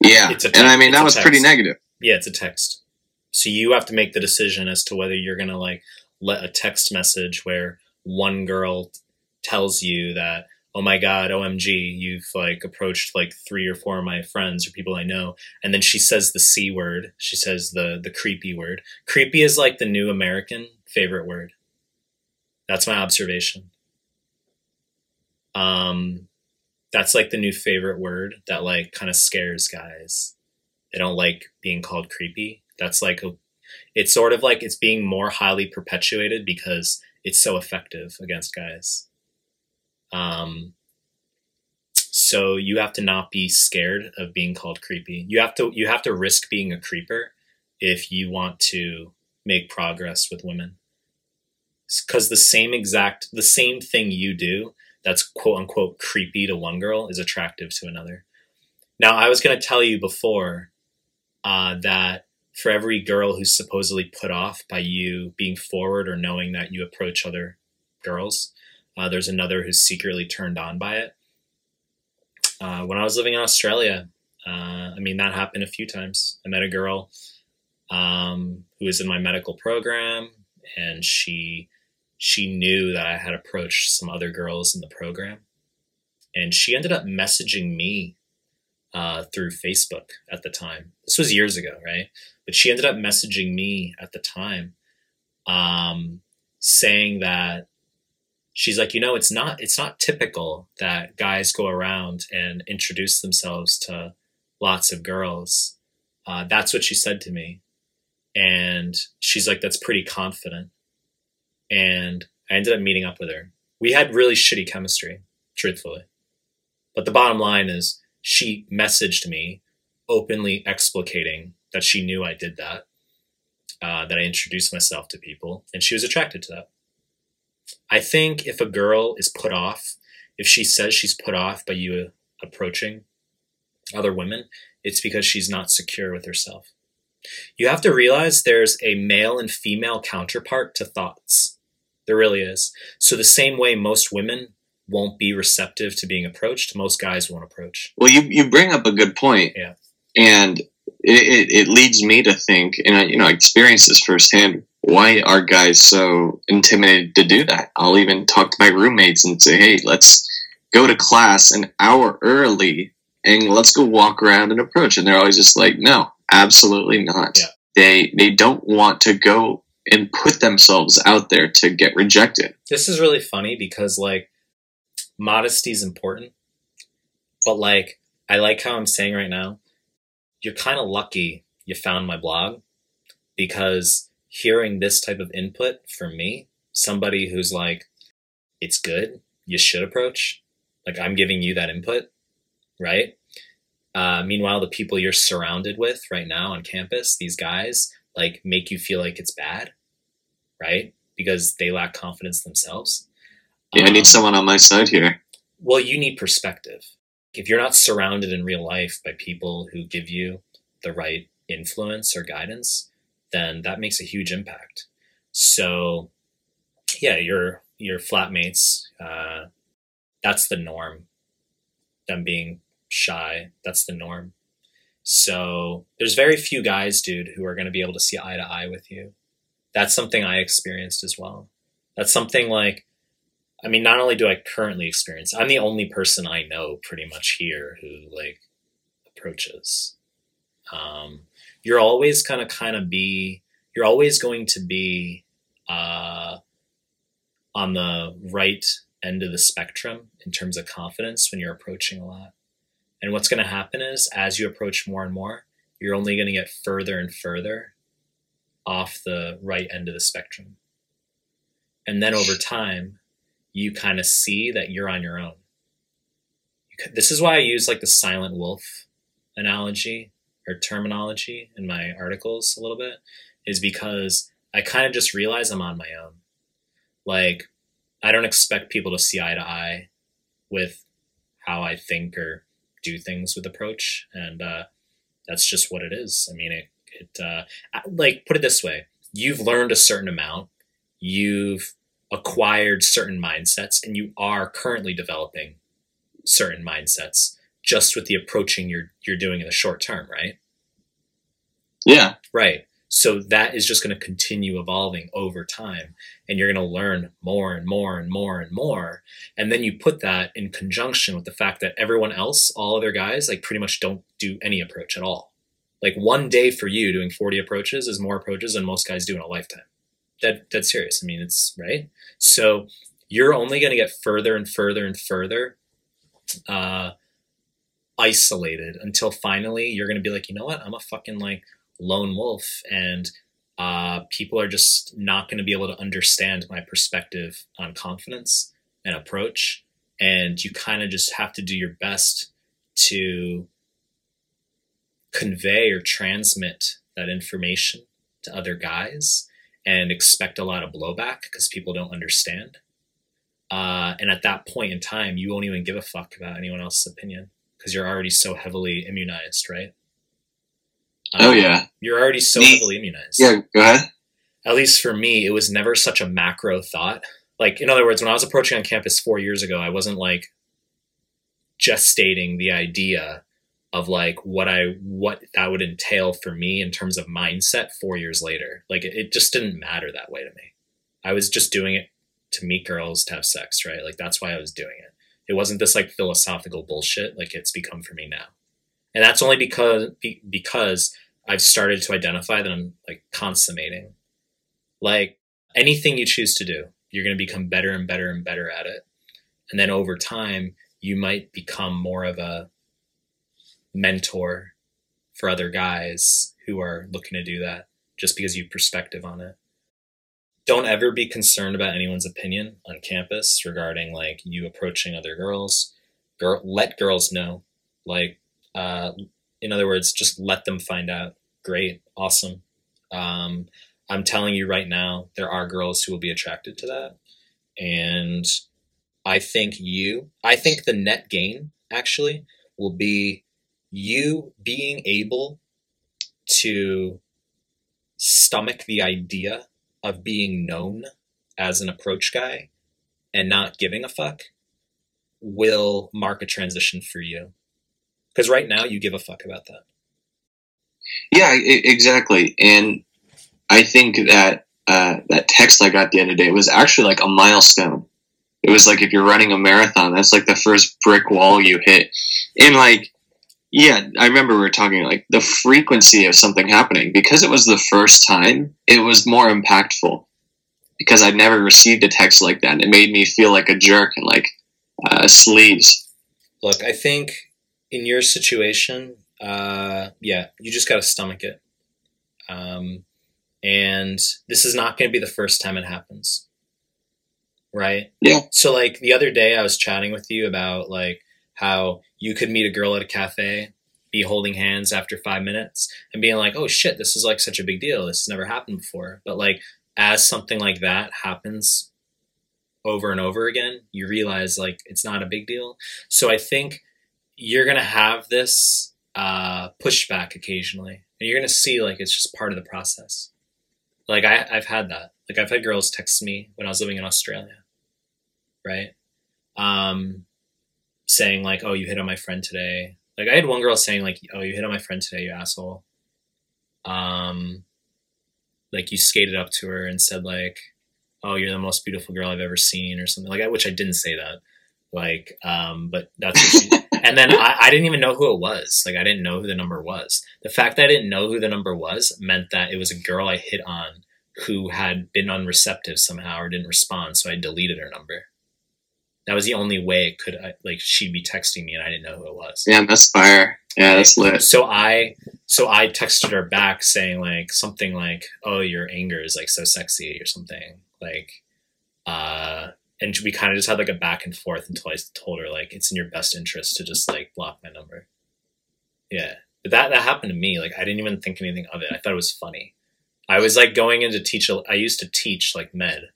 Yeah, and I mean, that was pretty negative. Yeah, it's a text. So you have to make the decision as to whether you're going to, like, let a text message where one girl tells you that, oh my God, OMG, you've, like, approached, like, 3 or 4 of my friends or people I know. And then she says the C word. She says the creepy word. Creepy is, like, the new American favorite word. That's my observation. That's, like, the new favorite word that, like, kind of scares guys. They don't like being called creepy. That's, like, it's sort of like it's being more highly perpetuated because it's so effective against guys. So you have to not be scared of being called creepy. You have to risk being a creeper if you want to make progress with women. Because the same thing you do that's quote unquote creepy to one girl is attractive to another. Now, I was going to tell you before that for every girl who's supposedly put off by you being forward or knowing that you approach other girls, there's another who's secretly turned on by it. When I was living in Australia, that happened a few times. I met a girl who was in my medical program, and she knew that I had approached some other girls in the program, and she ended up messaging me through Facebook at the time. This was years ago, right? But she ended up messaging me at the time, saying that she's like, you know, it's not typical that guys go around and introduce themselves to lots of girls. That's what she said to me. And she's like, that's pretty confident. And I ended up meeting up with her. We had really shitty chemistry, truthfully. But the bottom line is she messaged me openly explicating that she knew I did that, that I introduced myself to people, and she was attracted to that. I think if a girl is put off, if she says she's put off by you approaching other women, it's because she's not secure with herself. You have to realize there's a male and female counterpart to thoughts. There really is. So the same way most women won't be receptive to being approached, most guys won't approach. Well, you bring up a good point. Yeah. And it leads me to think, and I experienced this firsthand, why are guys so intimidated to do that? I'll even talk to my roommates and say, hey, let's go to class an hour early and let's go walk around and approach. And they're always just like, no. Absolutely not. Yeah. They don't want to go and put themselves out there to get rejected. This is really funny because, like, modesty is important. But, like, I like how I'm saying right now, you're kind of lucky you found my blog, because hearing this type of input from me, somebody who's like, it's good, you should approach. Like, I'm giving you that input, right? Meanwhile, the people you're surrounded with right now on campus, these guys, like, make you feel like it's bad, right? Because they lack confidence themselves. Yeah, I need someone on my side here. Well, you need perspective. If you're not surrounded in real life by people who give you the right influence or guidance, then that makes a huge impact. So, yeah, your flatmates, that's the norm, them being shy. That's the norm. So there's very few guys, dude, who are going to be able to see eye to eye with you. That's something I experienced as well. That's something, like, I mean, not only do I currently experience, I'm the only person I know pretty much here who, like, approaches. You're always going to be on the right end of the spectrum in terms of confidence when you're approaching a lot. And what's going to happen is, as you approach more and more, you're only going to get further and further off the right end of the spectrum. And then over time, you kind of see that you're on your own. This is why I use, like, the silent wolf analogy or terminology in my articles a little bit, is because I kind of just realize I'm on my own. Like, I don't expect people to see eye to eye with how I think or do things with approach, and that's just what it is. I mean, it put it this way: you've learned a certain amount, you've acquired certain mindsets, and you are currently developing certain mindsets just with the approaching you're doing in the short term, right? Yeah. Right. So that is just going to continue evolving over time, and you're going to learn more and more and more and more. And then you put that in conjunction with the fact that everyone else, all other guys, like pretty much don't do any approach at all. Like one day for you doing 40 approaches is more approaches than most guys do in a lifetime. That's serious. I mean, it's right. So you're only going to get further and further and further isolated until finally you're going to be like, you know what? I'm a fucking like lone wolf, and people are just not going to be able to understand my perspective on confidence and approach. And you kind of just have to do your best to convey or transmit that information to other guys and expect a lot of blowback because people don't understand. And at that point in time, you won't even give a fuck about anyone else's opinion because you're already so heavily immunized, right? Oh, yeah. You're already so heavily immunized. Yeah, go ahead. At least for me, it was never such a macro thought. Like, in other words, when I was approaching on campus 4 years ago, I wasn't like gestating the idea of like what that would entail for me in terms of mindset 4 years later. Like, it just didn't matter that way to me. I was just doing it to meet girls, to have sex, right? Like, that's why I was doing it. It wasn't this like philosophical bullshit like it's become for me now. And that's only because I've started to identify that I'm like consummating. Like anything you choose to do, you're going to become better and better and better at it. And then over time, you might become more of a mentor for other guys who are looking to do that just because you have perspective on it. Don't ever be concerned about anyone's opinion on campus regarding like you approaching other girls. Let girls know. Like, in other words, just let them find out. Great. Awesome. I'm telling you right now, there are girls who will be attracted to that. And I think the net gain actually will be you being able to stomach the idea of being known as an approach guy and not giving a fuck will mark a transition for you. Because right now you give a fuck about that. Yeah, exactly. And I think that that text I got the other day was actually like a milestone. It was like if you're running a marathon, that's like the first brick wall you hit. And like, yeah, I remember we were talking like the frequency of something happening. Because it was the first time, it was more impactful. Because I'd never received a text like that. It made me feel like a jerk and like sleaze. Look, I think in your situation, you just got to stomach it. And this is not going to be the first time it happens. Right? Yeah. So like the other day I was chatting with you about like how you could meet a girl at a cafe, be holding hands after 5 minutes and being like, oh shit, this is like such a big deal. This has never happened before. But like as something like that happens over and over again, you realize like it's not a big deal. So I think you're going to have this pushback occasionally, and you're going to see like it's just part of the process. Like I've had that. Like I've had girls text me when I was living in Australia, right? Saying like, oh, you hit on my friend today. Like I had one girl saying like, oh, you hit on my friend today, you asshole. Like you skated up to her and said like, oh, you're the most beautiful girl I've ever seen or something like that, which I didn't say that. Like, but that's what she and then I didn't even know who it was. Like, I didn't know who the number was. The fact that I didn't know who the number was meant that it was a girl I hit on who had been unreceptive somehow or didn't respond. So I deleted her number. That was the only way it could, like, she'd be texting me and I didn't know who it was. Yeah, that's fire. Yeah, that's lit. So I texted her back saying, like, something like, oh, your anger is, like, so sexy or something. Like, and we kind of just had like a back and forth until I told her like, it's in your best interest to just like block my number. Yeah. But that happened to me. Like I didn't even think anything of it. I thought it was funny. I was like going in to teach. I used to teach like med.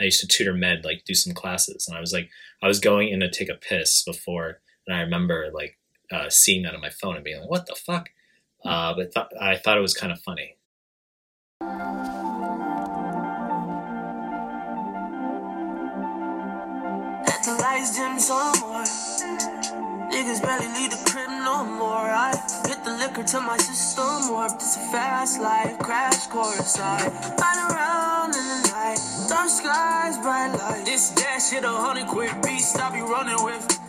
I used to tutor med, like do some classes. And I was like, I was going in to take a piss before. And I remember like seeing that on my phone and being like, what the fuck? But I thought it was kind of funny. The lights dim some more. They niggas barely leave the crib no more. I hit the liquor till my system warped. It's a fast life, crash course. I ride around in the night, dark skies, bright lights. This dash hit 100 quick beats I be running with.